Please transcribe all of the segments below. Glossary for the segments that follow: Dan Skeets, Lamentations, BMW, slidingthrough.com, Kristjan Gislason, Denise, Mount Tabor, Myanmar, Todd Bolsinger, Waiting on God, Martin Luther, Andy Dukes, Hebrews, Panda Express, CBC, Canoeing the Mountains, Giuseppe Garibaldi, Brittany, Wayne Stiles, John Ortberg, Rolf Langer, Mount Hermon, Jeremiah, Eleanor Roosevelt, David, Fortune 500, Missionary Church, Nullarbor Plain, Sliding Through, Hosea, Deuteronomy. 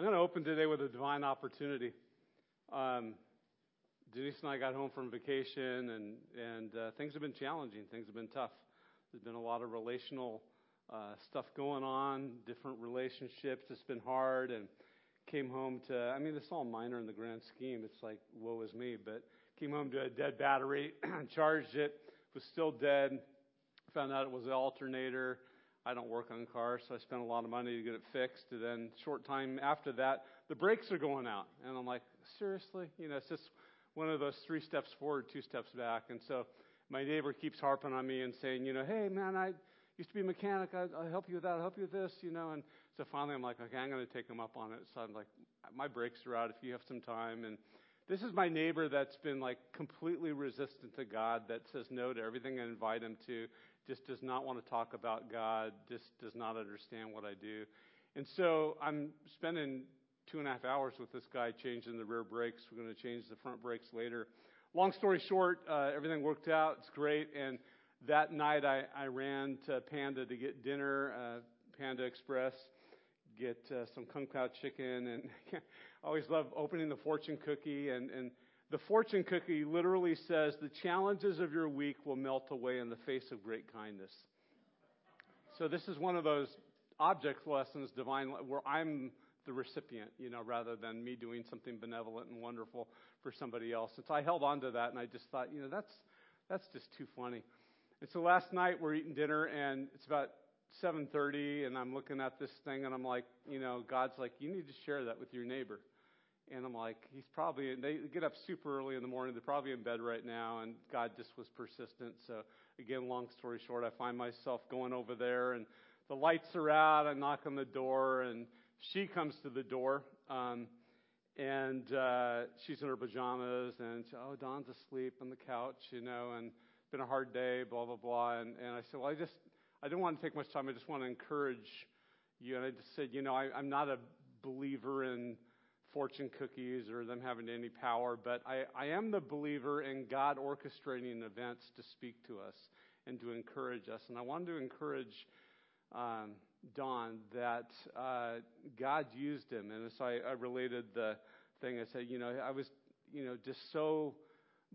I'm going to open today with a divine opportunity. Denise and I got home from vacation, and things have been challenging. Things have been tough. There's been a lot of relational stuff going on, different relationships. It's been hard, and came home to, I mean, it's all minor in the grand scheme. It's like, woe is me, but came home to a dead battery, charged it, was still dead, found out it was an alternator. I don't work on cars, so I spent a lot of money to get it fixed. And then short time after that, the brakes are going out. And I'm like, seriously? You know, it's just one of those 3 steps forward, 2 steps back. And so my neighbor keeps harping on me and saying, you know, hey, man, I used to be a mechanic. I'll help you with that. I'll help you with this, you know. And so finally I'm like, okay, I'm going to take him up on it. So I'm like, my brakes are out if you have some time. And this is my neighbor that's been like completely resistant to God, that says no to everything I invite him to, just does not want to talk about God, just does not understand what I do. And so I'm spending 2.5 hours with this guy changing the rear brakes. We're going to change the front brakes later. Long story short, everything worked out. It's great. And that night I ran to Panda to get dinner, Panda Express, get some Kung Pao chicken. And I always love opening the fortune cookie. And the fortune cookie literally says, the challenges of your week will melt away in the face of great kindness. So this is one of those object lessons, divine, where I'm the recipient, you know, rather than me doing something benevolent and wonderful for somebody else. And so I held on to that, and I just thought, you know, that's just too funny. And so last night we're eating dinner, and it's about 7:30, and I'm looking at this thing, and I'm like, you know, God's like, you need to share that with your neighbor. And I'm like, he's probably, they get up super early in the morning. They're probably in bed right now. And God just was persistent. So again, long story short, I find myself going over there and the lights are out. I knock on the door and she comes to the door. She's in her pajamas and she, oh, Don's asleep on the couch, you know, and it's been a hard day, blah, blah, blah. And I said, well, I didn't want to take much time. I just want to encourage you. And I just said, you know, I'm not a believer in fortune cookies or them having any power, but I am the believer in God orchestrating events to speak to us and to encourage us. And I wanted to encourage Don that God used him. And so I related the thing. I said, you know, I was, you know, just so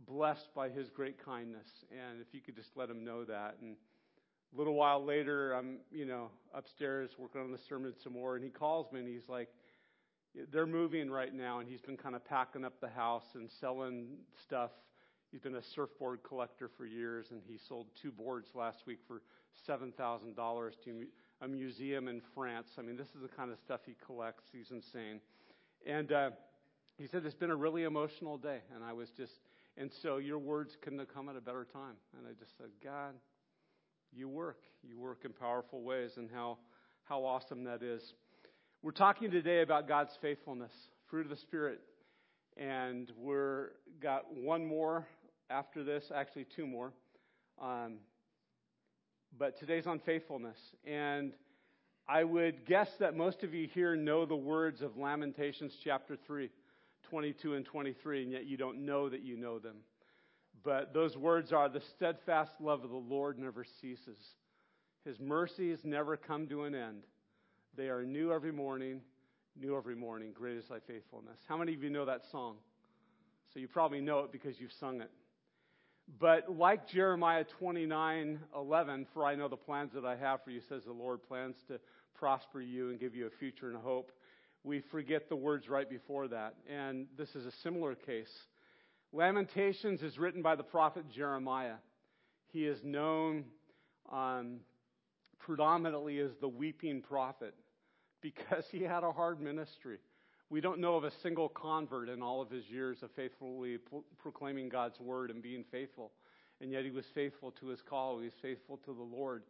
blessed by his great kindness. And if you could just let him know that. And a little while later, I'm, you know, upstairs working on the sermon some more. And he calls me and he's like, they're moving right now, and he's been kind of packing up the house and selling stuff. He's been a surfboard collector for years, and he sold 2 boards last week for $7,000 to a museum in France. I mean, this is the kind of stuff he collects. He's insane. And he said, it's been a really emotional day, and I was just, and so your words couldn't have come at a better time. And I just said, God, you work in powerful ways, and how awesome that is. We're talking today about God's faithfulness, fruit of the Spirit, and we're got one more after this, actually 2 more, but today's on faithfulness, and I would guess that most of you here know the words of Lamentations chapter 3, 22 and 23, and yet you don't know that you know them, but those words are, the steadfast love of the Lord never ceases, his mercies never come to an end. They are new every morning, great is thy faithfulness. How many of you know that song? So you probably know it because you've sung it. But like Jeremiah 29:11, for I know the plans that I have for you, says the Lord, plans to prosper you and give you a future and a hope. We forget the words right before that. And this is a similar case. Lamentations is written by the prophet Jeremiah. He is known predominantly as the weeping prophet, because he had a hard ministry. We don't know of a single convert in all of his years of faithfully proclaiming God's word and being faithful. And yet he was faithful to his call. He was faithful to the Lord.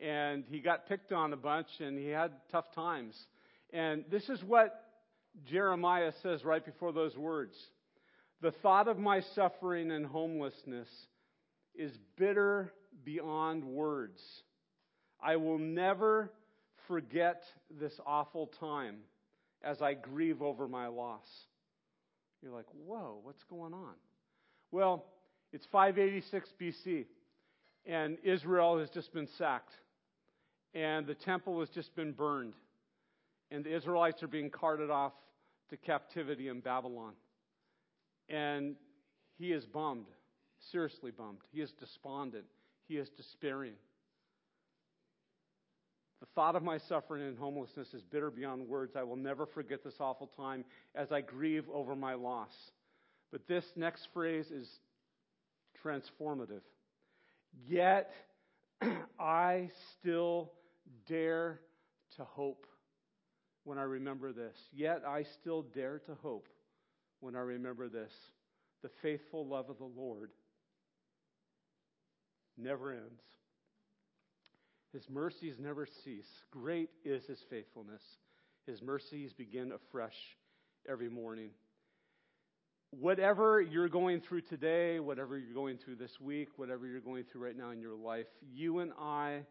And he got picked on a bunch, and he had tough times. And this is what Jeremiah says right before those words. The thought of my suffering and homelessness is bitter beyond words. I will never forget this awful time as I grieve over my loss. You're like, whoa, what's going on? Well, it's 586 BC, and Israel has just been sacked, and the temple has just been burned, and the Israelites are being carted off to captivity in Babylon. And he is bummed, seriously bummed. He is despondent. He is despairing. The thought of my suffering and homelessness is bitter beyond words. I will never forget this awful time as I grieve over my loss. But this next phrase is transformative. Yet I still dare to hope when I remember this. Yet I still dare to hope when I remember this. The faithful love of the Lord never ends. His mercies never cease. Great is his faithfulness. His mercies begin afresh every morning. Whatever you're going through today, whatever you're going through this week, whatever you're going through right now in your life, you and I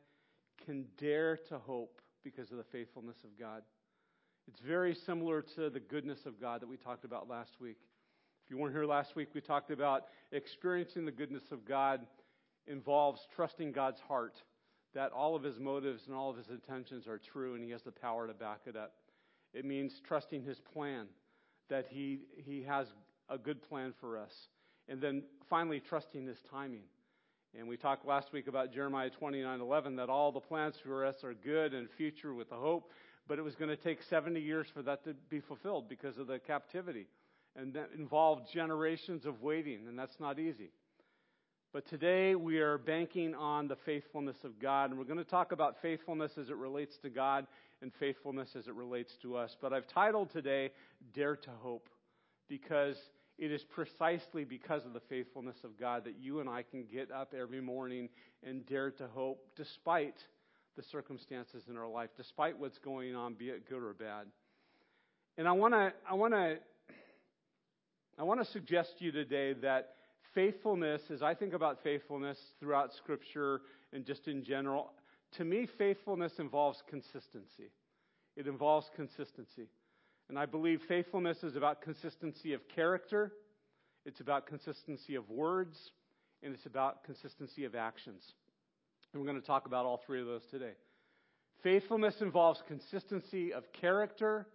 can dare to hope because of the faithfulness of God. It's very similar to the goodness of God that we talked about last week. If you weren't here last week, we talked about experiencing the goodness of God involves trusting God's heart, that all of his motives and all of his intentions are true and he has the power to back it up. It means trusting his plan, that he has a good plan for us. And then finally, trusting his timing. And we talked last week about Jeremiah 29:11, that all the plans for us are good and future with the hope, but it was going to take 70 years for that to be fulfilled because of the captivity. And that involved generations of waiting, and that's not easy. But today we are banking on the faithfulness of God, and we're going to talk about faithfulness as it relates to God and faithfulness as it relates to us. But I've titled today, Dare to Hope, because it is precisely because of the faithfulness of God that you and I can get up every morning and dare to hope despite the circumstances in our life, despite what's going on, be it good or bad. And I want to suggest to you today that faithfulness, as I think about faithfulness throughout Scripture and just in general, to me, faithfulness involves consistency. It involves consistency. And I believe faithfulness is about consistency of character, it's about consistency of words, and it's about consistency of actions. And we're going to talk about all three of those today. Faithfulness involves consistency of character,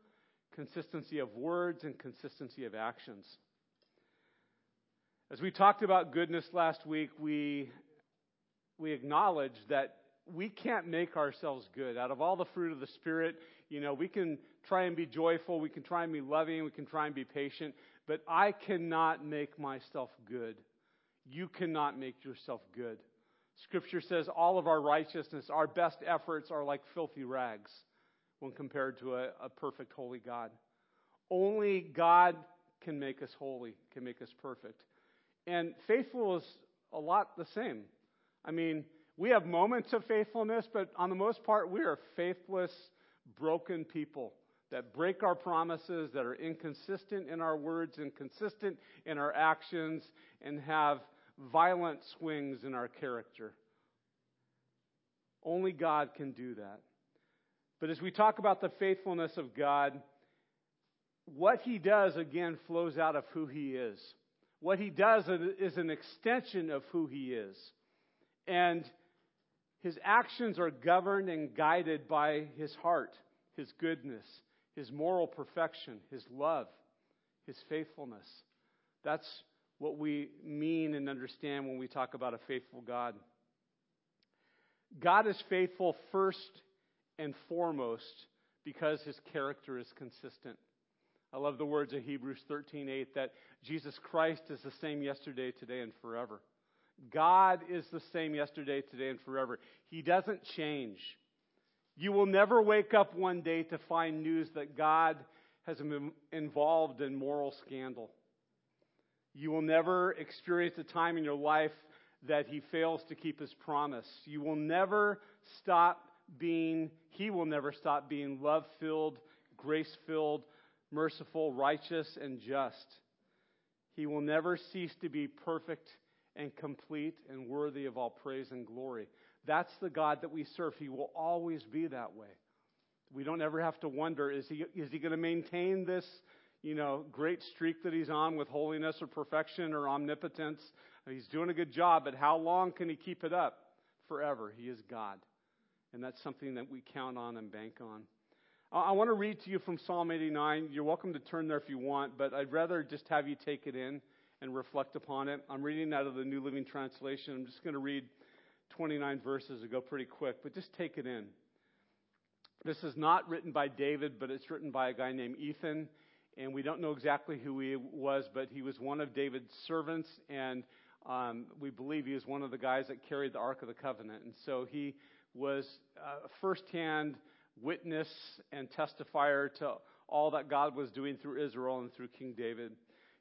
consistency of words, and consistency of actions. As we talked about goodness last week, we acknowledge that we can't make ourselves good. Out of all the fruit of the Spirit, we can try and be joyful, we can try and be loving, we can try and be patient, but I cannot make myself good. You cannot make yourself good. Scripture says all of our righteousness, our best efforts are like filthy rags when compared to a perfect holy God. Only God can make us holy, can make us perfect. And faithful is a lot the same. I mean, we have moments of faithfulness, but on the most part, we are faithless, broken people that break our promises, that are inconsistent in our words, inconsistent in our actions, and have violent swings in our character. Only God can do that. But as we talk about the faithfulness of God, what he does, again, flows out of who he is. What he does is an extension of who he is. And his actions are governed and guided by his heart, his goodness, his moral perfection, his love, his faithfulness. That's what we mean and understand when we talk about a faithful God. God is faithful first and foremost because his character is consistent. I love the words of Hebrews 13:8 that Jesus Christ is the same yesterday, today, and forever. God is the same yesterday, today, and forever. He doesn't change. You will never wake up one day to find news that God has been involved in moral scandal. You will never experience a time in your life that he fails to keep his promise. He will never stop being love-filled, grace-filled, merciful, righteous, and just. He will never cease to be perfect and complete and worthy of all praise and glory. That's the God that we serve. He will always be that way. We don't ever have to wonder, is he going to maintain this, great streak that he's on with holiness or perfection or omnipotence? He's doing a good job, but how long can he keep it up? Forever. He is God. And that's something that we count on and bank on. I want to read to you from Psalm 89. You're welcome to turn there if you want, but I'd rather just have you take it in and reflect upon it. I'm reading out of the New Living Translation. I'm just going to read 29 verses and go pretty quick, but just take it in. This is not written by David, but it's written by a guy named Ethan, and we don't know exactly who he was, but he was one of David's servants, and we believe he was one of the guys that carried the Ark of the Covenant. And so he was a firsthand witness and testifier to all that God was doing through Israel and through King David.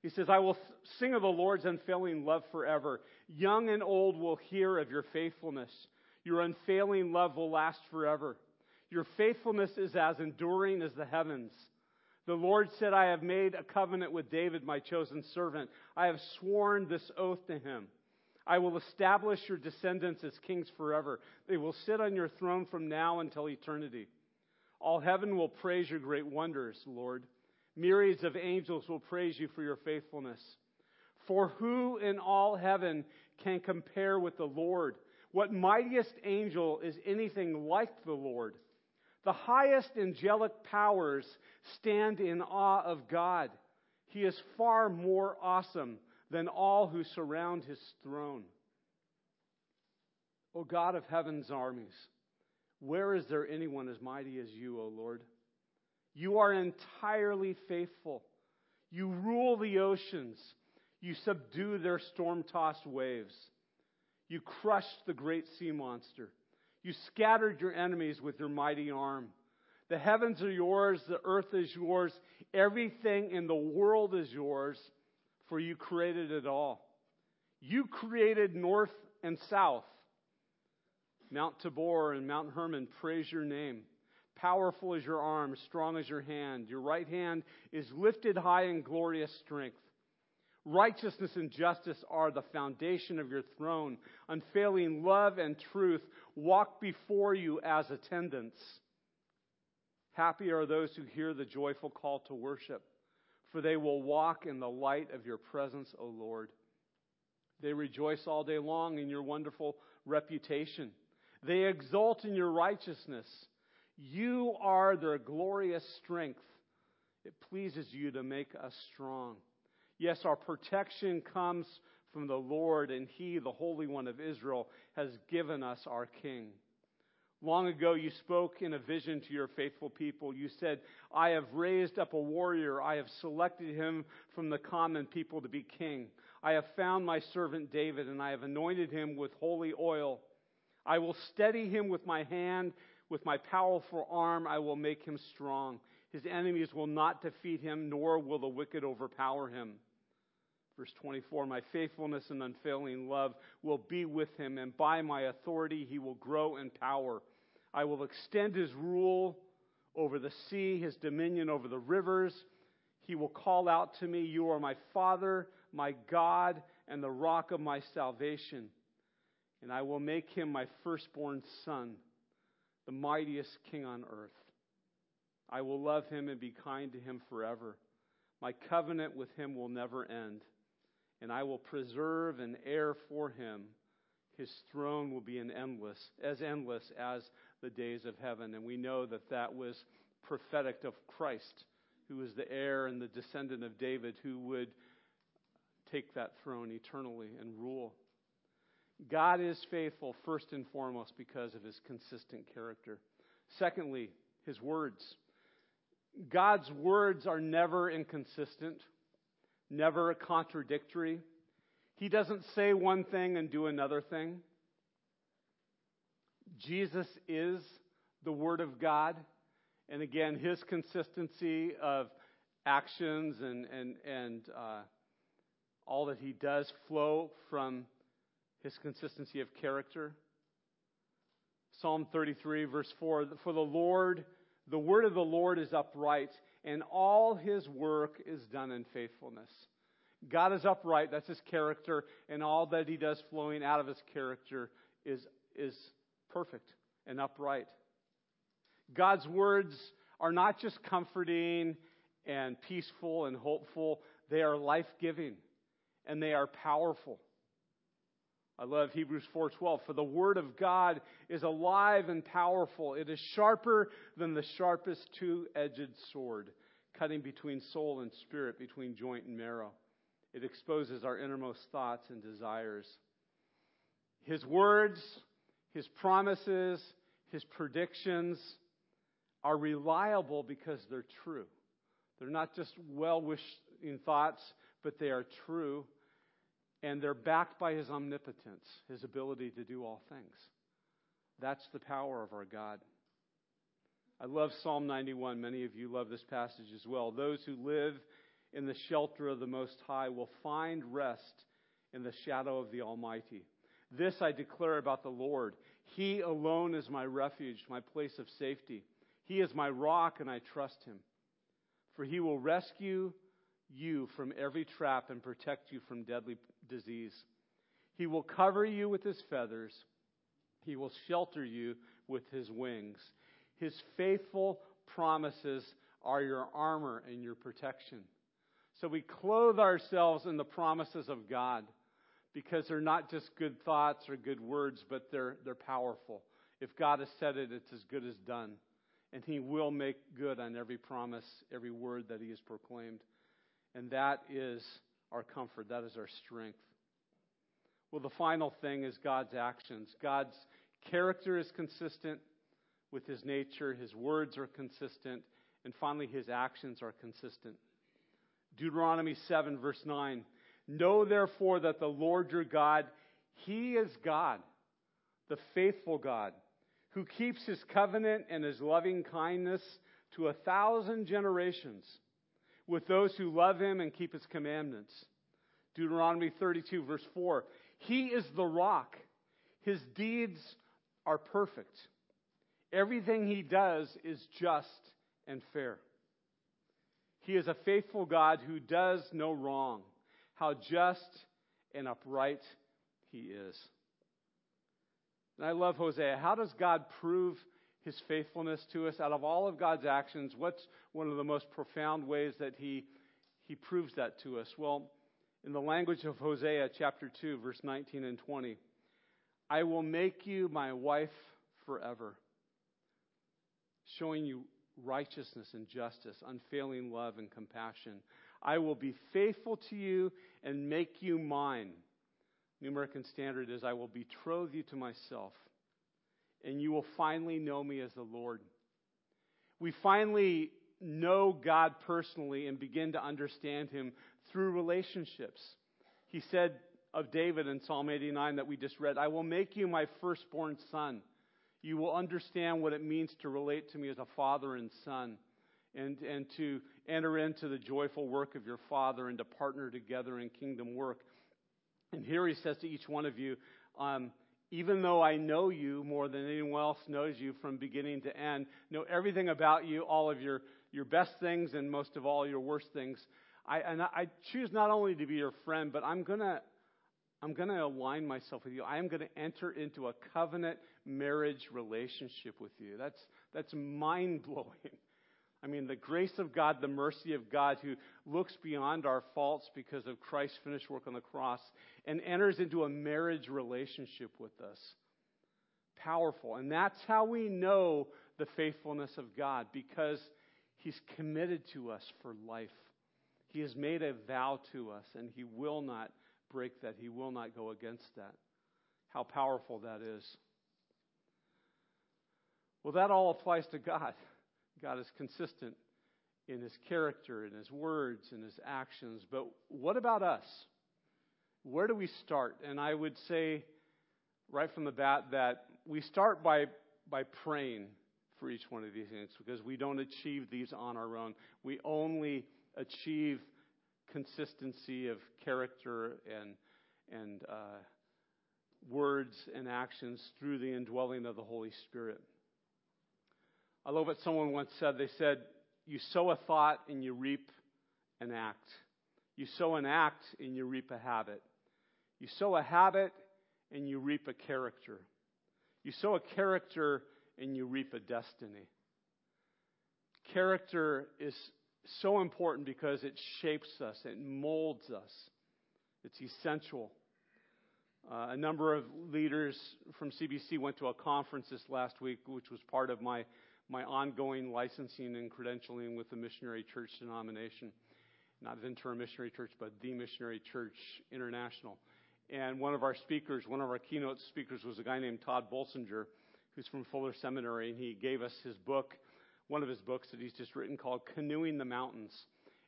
He says, I will sing of the Lord's unfailing love forever. Young and old will hear of your faithfulness. Your unfailing love will last forever. Your faithfulness is as enduring as the heavens. The Lord said, I have made a covenant with David, my chosen servant. I have sworn this oath to him. I will establish your descendants as kings forever. They will sit on your throne from now until eternity. All heaven will praise your great wonders, Lord. Myriads of angels will praise you for your faithfulness. For who in all heaven can compare with the Lord? What mightiest angel is anything like the Lord? The highest angelic powers stand in awe of God. He is far more awesome than all who surround his throne. O God of heaven's armies, where is there anyone as mighty as you, O Lord? You are entirely faithful. You rule the oceans. You subdue their storm-tossed waves. You crushed the great sea monster. You scattered your enemies with your mighty arm. The heavens are yours. The earth is yours. Everything in the world is yours, for you created it all. You created north and south. Mount Tabor and Mount Hermon praise your name. Powerful is your arm, strong is your hand. Your right hand is lifted high in glorious strength. Righteousness and justice are the foundation of your throne. Unfailing love and truth walk before you as attendants. Happy are those who hear the joyful call to worship, for they will walk in the light of your presence, O Lord. They rejoice all day long in your wonderful reputation. They exult in your righteousness. You are their glorious strength. It pleases you to make us strong. Yes, our protection comes from the Lord, and he, the Holy One of Israel, has given us our King. Long ago you spoke in a vision to your faithful people. You said, I have raised up a warrior. I have selected him from the common people to be king. I have found my servant David, and I have anointed him with holy oil. I will steady him with my hand. With my powerful arm, I will make him strong. His enemies will not defeat him, nor will the wicked overpower him. Verse 24, my faithfulness and unfailing love will be with him, and by my authority he will grow in power. I will extend his rule over the sea, his dominion over the rivers. He will call out to me, you are my Father, my God, and the rock of my salvation. And I will make him my firstborn son, the mightiest king on earth. I will love him and be kind to him forever. My covenant with him will never end, and I will preserve an heir for him. His throne will be endless as the days of heaven. And we know that that was prophetic of Christ, who is the heir and the descendant of David, who would take that throne eternally and rule. God is faithful first and foremost because of his consistent character. Secondly, his words. God's words are never inconsistent, never contradictory. He doesn't say one thing and do another thing. Jesus is the Word of God. And again, his consistency of actions and all that he does flow from his consistency of character. Psalm 33, verse 4, for the Lord, the word of the Lord is upright, and all his work is done in faithfulness. God is upright, that's his character, and all that he does flowing out of his character is perfect and upright. God's words are not just comforting and peaceful and hopeful, they are life-giving, and they are powerful. I love Hebrews 4:12. For the word of God is alive and powerful. It is sharper than the sharpest two-edged sword, cutting between soul and spirit, between joint and marrow. It exposes our innermost thoughts and desires. His words, His promises, His predictions are reliable because they're true. They're not just well-wishing thoughts, but they are true. And they're backed by His omnipotence, His ability to do all things. That's the power of our God. I love Psalm 91. Many of you love this passage as well. Those who live in the shelter of the Most High will find rest in the shadow of the Almighty. This I declare about the Lord. He alone is my refuge, my place of safety. He is my rock, and I trust Him. For He will rescue you from every trap and protect you from deadly disease. He will cover you with His feathers. He will shelter you with His wings. His faithful promises are your armor and your protection. So we clothe ourselves in the promises of God because they're not just good thoughts or good words, but they're powerful. If God has said it, it's as good as done. And He will make good on every promise, every word that He has proclaimed. And that is our comfort. That is our strength. Well, the final thing is God's actions. God's character is consistent with His nature. His words are consistent. And finally, His actions are consistent. Deuteronomy 7, verse 9. Know therefore that the Lord your God, He is God, the faithful God, who keeps His covenant and His loving kindness to 1,000 generations. With those who love Him and keep His commandments. Deuteronomy 32, verse 4. He is the rock. His deeds are perfect. Everything He does is just and fair. He is a faithful God who does no wrong. How just and upright He is. And I love Hosea. How does God prove His faithfulness to us? Out of all of God's actions, what's one of the most profound ways that He proves that to us? Well, in the language of Hosea chapter 2, verse 19 and 20, I will make you my wife forever, showing you righteousness and justice, unfailing love and compassion. I will be faithful to you and make you mine. New American Standard is, I will betroth you to myself. And you will finally know me as the Lord. We finally know God personally and begin to understand Him through relationships. He said of David in Psalm 89 that we just read, I will make you my firstborn son. You will understand what it means to relate to me as a father and son and to enter into the joyful work of your father and to partner together in kingdom work. And here He says to each one of you, even though I know you more than anyone else knows you from beginning to end, know everything about you, all of your best things and most of all your worst things. I choose not only to be your friend, but I'm gonna align myself with you. I am going to enter into a covenant marriage relationship with you. That's mind-blowing. I mean, the grace of God, the mercy of God who looks beyond our faults because of Christ's finished work on the cross and enters into a marriage relationship with us. Powerful. And that's how we know the faithfulness of God, because He's committed to us for life. He has made a vow to us, and He will not break that. He will not go against that. How powerful that is. Well, that all applies to God. God is consistent in His character, in His words, in His actions. But what about us? Where do we start? And I would say right from the bat that we start by praying for each one of these things, because we don't achieve these on our own. We only achieve consistency of character and words and actions through the indwelling of the Holy Spirit. I love what someone once said. They said, you sow a thought and you reap an act. You sow an act and you reap a habit. You sow a habit and you reap a character. You sow a character and you reap a destiny. Character is so important because it shapes us, it molds us. It's essential. A number of leaders from CBC went to a conference this last week, which was part of my ongoing licensing and credentialing with the Missionary Church denomination. Not Ventura Missionary Church, but the Missionary Church International. And one of our keynote speakers was a guy named Todd Bolsinger, who's from Fuller Seminary, and he gave us his book, one of his books that he's just written called Canoeing the Mountains.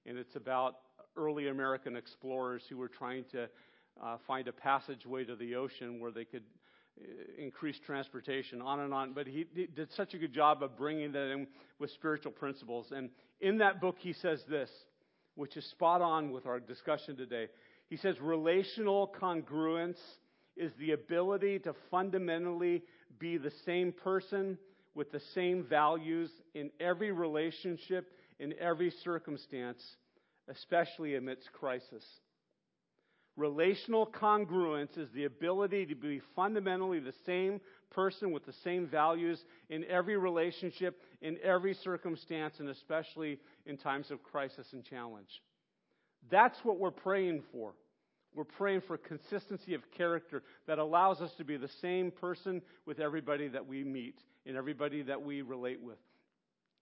And it's about early American explorers who were trying to find a passageway to the ocean where they could increase transportation, on and on. But he did such a good job of bringing that in with spiritual principles. And in that book, he says this, which is spot on with our discussion today. He says, relational congruence is the ability to fundamentally be the same person with the same values in every relationship, in every circumstance, especially amidst crisis. Relational congruence is the ability to be fundamentally the same person with the same values in every relationship, in every circumstance, and especially in times of crisis and challenge. That's what we're praying for. We're praying for consistency of character that allows us to be the same person with everybody that we meet and everybody that we relate with,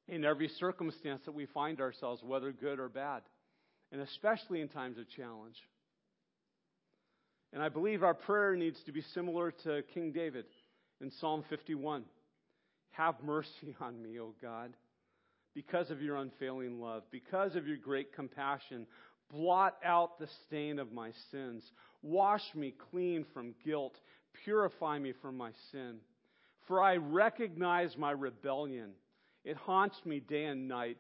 in every circumstance that we find ourselves, whether good or bad, and especially in times of challenge. And I believe our prayer needs to be similar to King David in Psalm 51. Have mercy on me, O God, because of your unfailing love, because of your great compassion. Blot out the stain of my sins. Wash me clean from guilt. Purify me from my sin. For I recognize my rebellion. It haunts me day and night.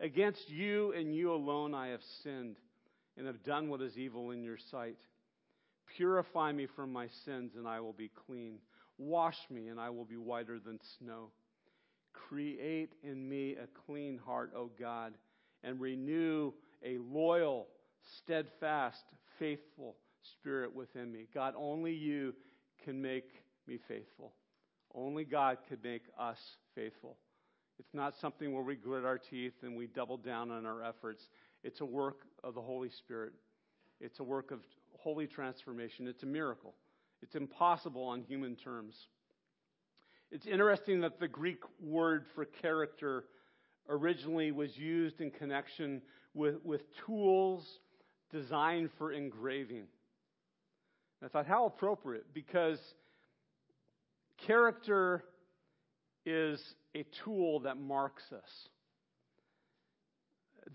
Against you and you alone I have sinned and have done what is evil in your sight. Purify me from my sins and I will be clean. Wash me and I will be whiter than snow. Create in me a clean heart, O God, and renew a loyal, steadfast, faithful spirit within me. God, only you can make me faithful. Only God could make us faithful. It's not something where we grit our teeth and we double down on our efforts. It's a work of the Holy Spirit. It's a work of holy transformation. It's a miracle. It's impossible on human terms. It's interesting that the Greek word for character originally was used in connection with tools designed for engraving. And I thought, how appropriate, because character is a tool that marks us,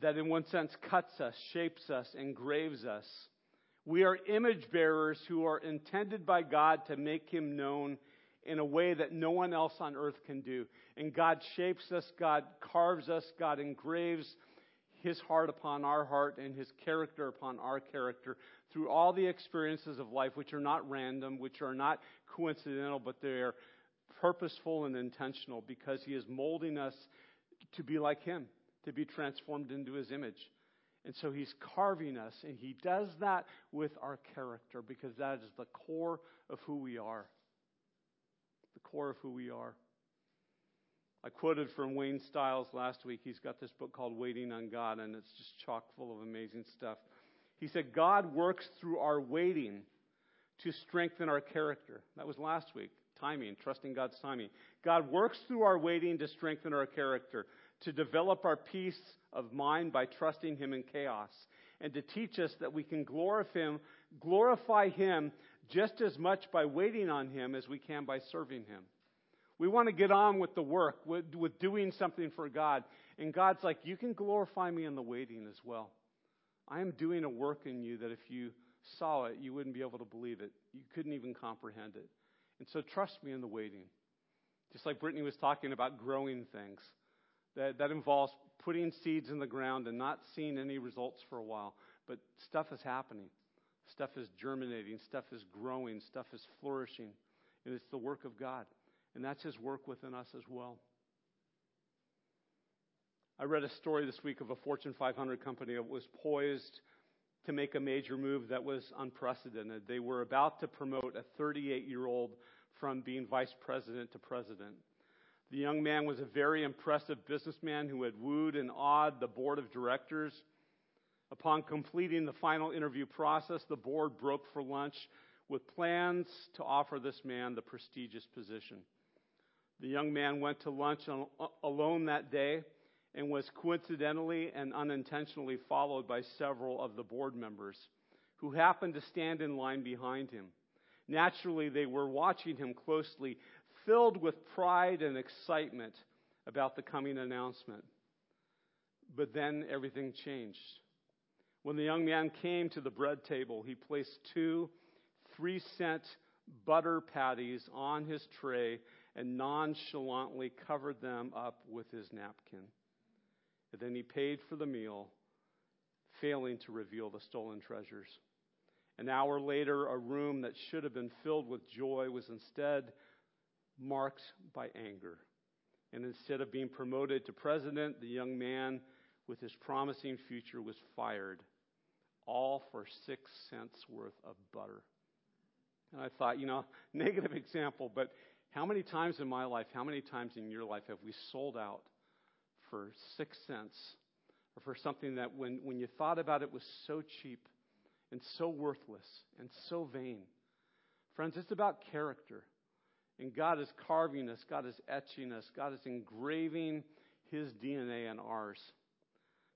that in one sense cuts us, shapes us, engraves us. We are image bearers who are intended by God to make him known in a way that no one else on earth can do. And God shapes us, God carves us, God engraves his heart upon our heart and his character upon our character through all the experiences of life, which are not random, which are not coincidental, but they are purposeful and intentional, because he is molding us to be like him, to be transformed into his image. And so he's carving us, and he does that with our character, because that is the core of who we are. The core of who we are. I quoted from Wayne Stiles last week. He's got this book called Waiting on God, and it's just chock full of amazing stuff. He said, God works through our waiting to strengthen our character. That was last week. Timing, trusting God's timing. God works through our waiting to strengthen our character, to develop our peace of mind by trusting him in chaos, and to teach us that we can glorify him just as much by waiting on him as we can by serving him. We want to get on with the work, with doing something for God. And God's like, you can glorify me in the waiting as well. I am doing a work in you that if you saw it, you wouldn't be able to believe it. You couldn't even comprehend it. And so trust me in the waiting. Just like Brittany was talking about growing things. That involves putting seeds in the ground and not seeing any results for a while. But stuff is happening. Stuff is germinating. Stuff is growing. Stuff is flourishing. And it's the work of God. And that's his work within us as well. I read a story this week of a Fortune 500 company that was poised to make a major move that was unprecedented. They were about to promote a 38-year-old from being vice president to president. The young man was a very impressive businessman who had wooed and awed the board of directors. Upon completing the final interview process, the board broke for lunch with plans to offer this man the prestigious position. The young man went to lunch alone that day and was coincidentally and unintentionally followed by several of the board members who happened to stand in line behind him. Naturally, they were watching him closely, filled with pride and excitement about the coming announcement. But then everything changed. When the young man came to the bread table, he placed 2 3-cent butter patties on his tray and nonchalantly covered them up with his napkin. And then he paid for the meal, failing to reveal the stolen treasures. An hour later, a room that should have been filled with joy was instead marked by anger. And instead of being promoted to president, the young man with his promising future was fired, all for 6 cents worth of butter. And I thought, negative example, but how many times in my life, how many times in your life have we sold out for 6 cents or for something that when you thought about it was so cheap and so worthless and so vain? Friends, it's about character. And God is carving us. God is etching us. God is engraving his DNA in ours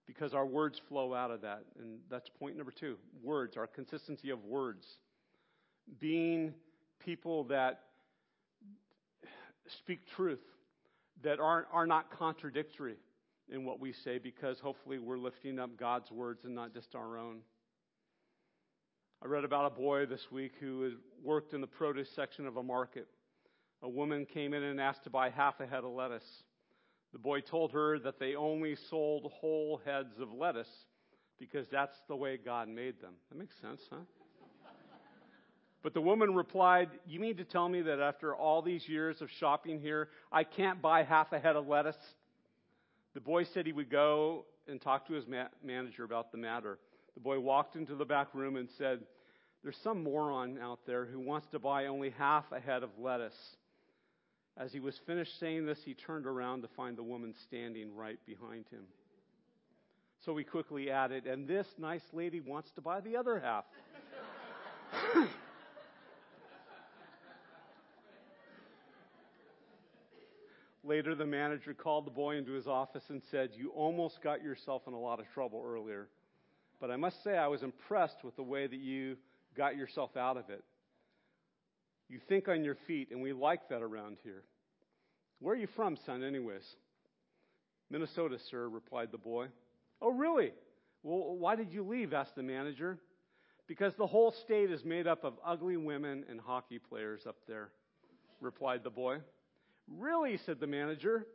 because our words flow out of that. And that's point number 2, words, our consistency of words. Being people that speak truth, that are not contradictory in what we say, because hopefully we're lifting up God's words and not just our own. I read about a boy this week who had worked in the produce section of a market. A woman came in and asked to buy half a head of lettuce. The boy told her that they only sold whole heads of lettuce because that's the way God made them. That makes sense, huh? But the woman replied, "You mean to tell me that after all these years of shopping here, I can't buy half a head of lettuce?" The boy said he would go and talk to his manager about the matter. The boy walked into the back room and said, "There's some moron out there who wants to buy only half a head of lettuce." As he was finished saying this, he turned around to find the woman standing right behind him. So we quickly added, "And this nice lady wants to buy the other half." Later, the manager called the boy into his office and said, "You almost got yourself in a lot of trouble earlier, but I must say I was impressed with the way that you got yourself out of it. You think on your feet, and we like that around here. Where are you from, son, anyways?" "Minnesota, sir," replied the boy. "Oh, really? Well, why did you leave?" asked the manager. "Because the whole state is made up of ugly women and hockey players up there," replied the boy. "Really?" said the manager.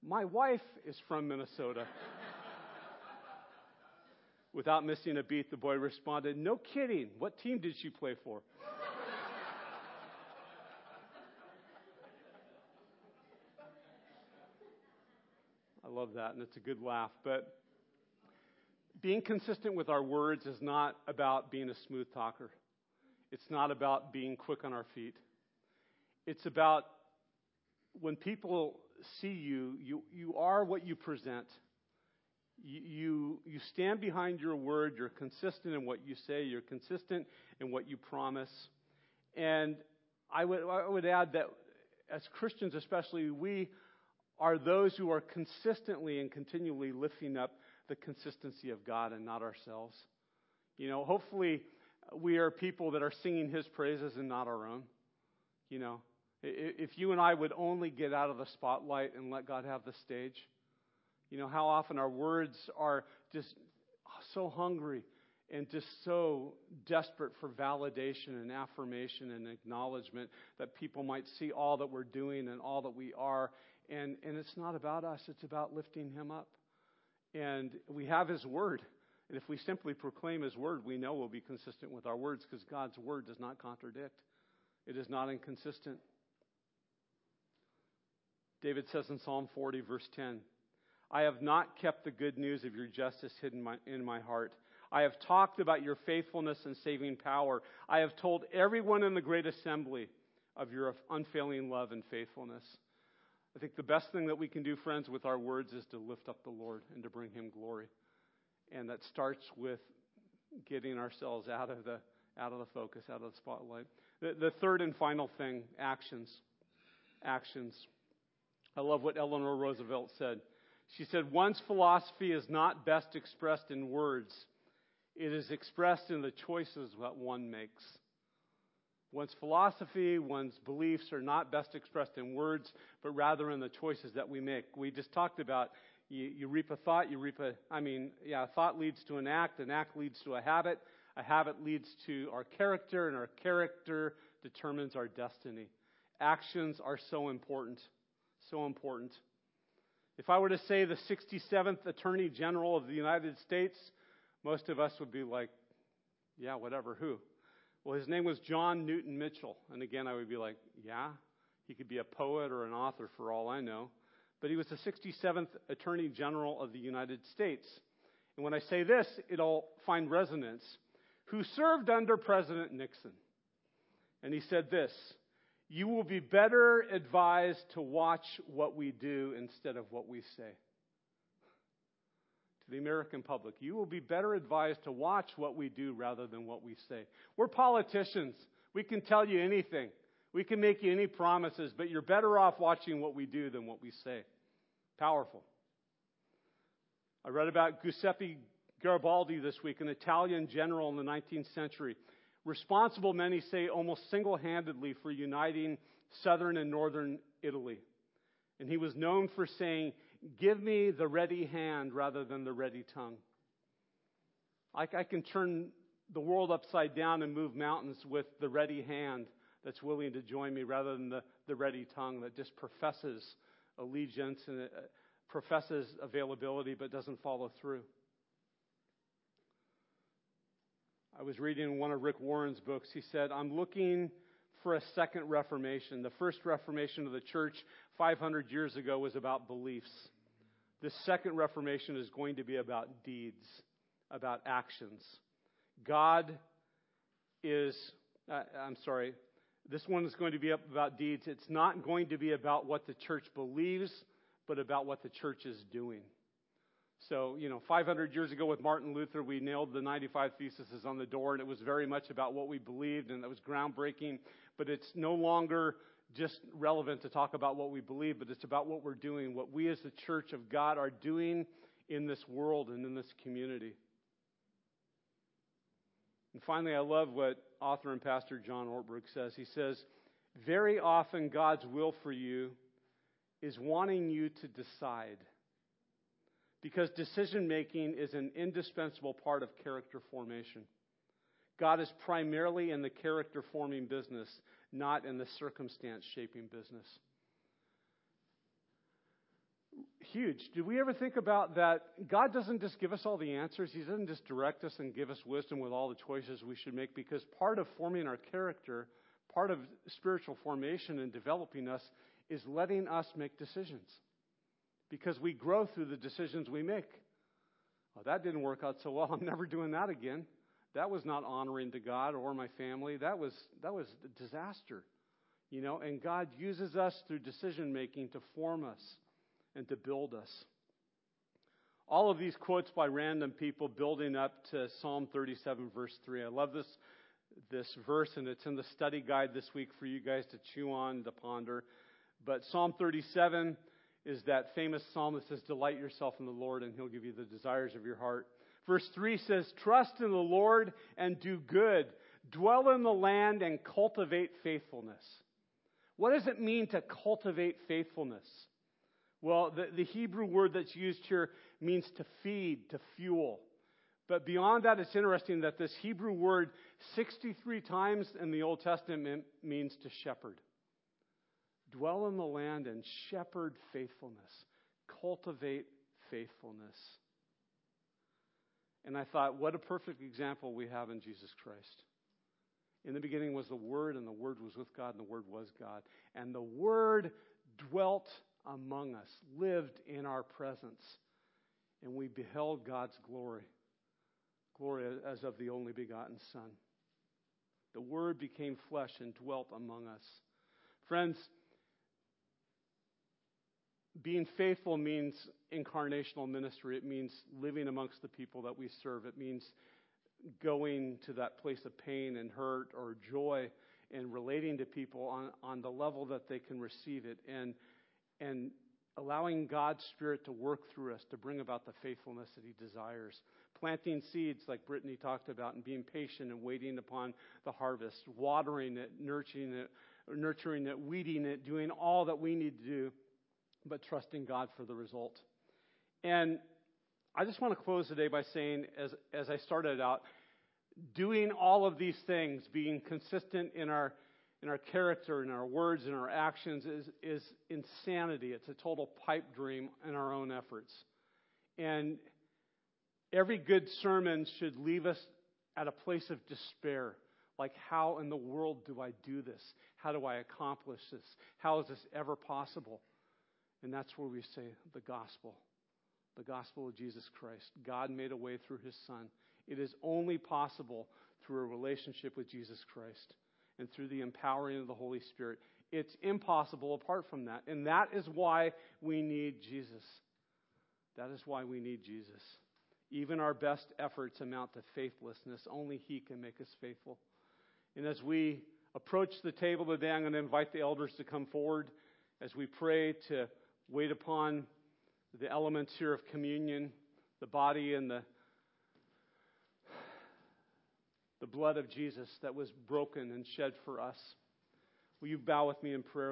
"My wife is from Minnesota." Without missing a beat, the boy responded, "No kidding. What team did she play for?" I love that, and it's a good laugh. But being consistent with our words is not about being a smooth talker. It's not about being quick on our feet. It's about, when people see you, you are what you present. You stand behind your word. You're consistent in what you say. You're consistent in what you promise. And I would add that as Christians especially, we are those who are consistently and continually lifting up the consistency of God and not ourselves. Hopefully we are people that are singing his praises and not our own. If you and I would only get out of the spotlight and let God have the stage, how often our words are just so hungry and just so desperate for validation and affirmation and acknowledgement that people might see all that we're doing and all that we are. And it's not about us. It's about lifting him up. And we have his word. And if we simply proclaim his word, we know we'll be consistent with our words because God's word does not contradict. It is not inconsistent. David says in Psalm 40, verse 10, "I have not kept the good news of your justice hidden in my heart. I have talked about your faithfulness and saving power. I have told everyone in the great assembly of your unfailing love and faithfulness." I think the best thing that we can do, friends, with our words is to lift up the Lord and to bring him glory. And that starts with getting ourselves out of the out of the focus, out of the spotlight. The third and final thing, actions. Actions. I love what Eleanor Roosevelt said. She said, one's philosophy is not best expressed in words. It is expressed in the choices that one makes. One's philosophy, one's beliefs are not best expressed in words, but rather in the choices that we make. We just talked about you reap a thought, a thought leads to an act leads to a habit leads to our character, and our character determines our destiny. Actions are so important, so important. If I were to say the 67th Attorney General of the United States, most of us would be like, yeah, whatever, who? Well, his name was John Newton Mitchell. And again, I would be like, yeah, he could be a poet or an author for all I know. But he was the 67th Attorney General of the United States. And when I say this, it'll find resonance. Who served under President Nixon. And he said this, you will be better advised to watch what we do instead of what we say. To the American public, you will be better advised to watch what we do rather than what we say. We're politicians. We can tell you anything. We can make you any promises, but you're better off watching what we do than what we say. Powerful. I read about Giuseppe Garibaldi this week, an Italian general in the 19th century, responsible, many say, almost single-handedly for uniting southern and northern Italy. And he was known for saying, give me the ready hand rather than the ready tongue. I can turn the world upside down and move mountains with the ready hand that's willing to join me rather than the ready tongue that just professes allegiance and professes availability but doesn't follow through. I was reading one of Rick Warren's books. He said, I'm looking for a second Reformation. The first Reformation of the church 500 years ago was about beliefs. This second Reformation is going to be about deeds, about actions. This one is going to be about deeds. It's not going to be about what the church believes, but about what the church is doing. So, 500 years ago with Martin Luther, we nailed the 95 Theses on the door, and it was very much about what we believed, and it was groundbreaking. But it's no longer just relevant to talk about what we believe, but it's about what we're doing, what we as the church of God are doing in this world and in this community. And finally, I love what author and pastor John Ortberg says. He says, very often God's will for you is wanting you to decide. Because decision-making is an indispensable part of character formation. God is primarily in the character-forming business, not in the circumstance-shaping business. Huge. Do we ever think about that? God doesn't just give us all the answers. He doesn't just direct us and give us wisdom with all the choices we should make, because part of forming our character, part of spiritual formation and developing us, is letting us make decisions. Because we grow through the decisions we make. Well, that didn't work out so well. I'm never doing that again. That was not honoring to God or my family. That was a disaster. And God uses us through decision-making to form us and to build us. All of these quotes by random people building up to Psalm 37, verse 3. I love this verse, and it's in the study guide this week for you guys to chew on, to ponder. But Psalm 37 is that famous psalm that says, delight yourself in the Lord, and he'll give you the desires of your heart. Verse 3 says, trust in the Lord and do good. Dwell in the land and cultivate faithfulness. What does it mean to cultivate faithfulness? Well, the Hebrew word that's used here means to feed, to fuel. But beyond that, it's interesting that this Hebrew word 63 times in the Old Testament means to shepherd. Dwell in the land and shepherd faithfulness. Cultivate faithfulness. And I thought, what a perfect example we have in Jesus Christ. In the beginning was the Word, and the Word was with God, and the Word was God. And the Word dwelt among us, lived in our presence. And we beheld God's glory. Glory as of the only begotten Son. The Word became flesh and dwelt among us. Friends, being faithful means incarnational ministry. It means living amongst the people that we serve. It means going to that place of pain and hurt or joy and relating to people on the level that they can receive it, and allowing God's Spirit to work through us to bring about the faithfulness that He desires. Planting seeds, like Brittany talked about, and being patient and waiting upon the harvest, watering it, nurturing it, weeding it, doing all that we need to do, but trusting God for the result. And I just want to close today by saying, as I started out, doing all of these things, being consistent in our character, in our words, in our actions, is insanity. It's a total pipe dream in our own efforts. And every good sermon should leave us at a place of despair. Like, how in the world do I do this? How do I accomplish this? How is this ever possible? And that's where we say the gospel. The gospel of Jesus Christ. God made a way through His Son. It is only possible through a relationship with Jesus Christ and through the empowering of the Holy Spirit. It's impossible apart from that. And that is why we need Jesus. That is why we need Jesus. Even our best efforts amount to faithlessness. Only He can make us faithful. And as we approach the table today, I'm going to invite the elders to come forward as we pray to wait upon the elements here of communion, the body and the blood of Jesus that was broken and shed for us. Will you bow with me in prayer?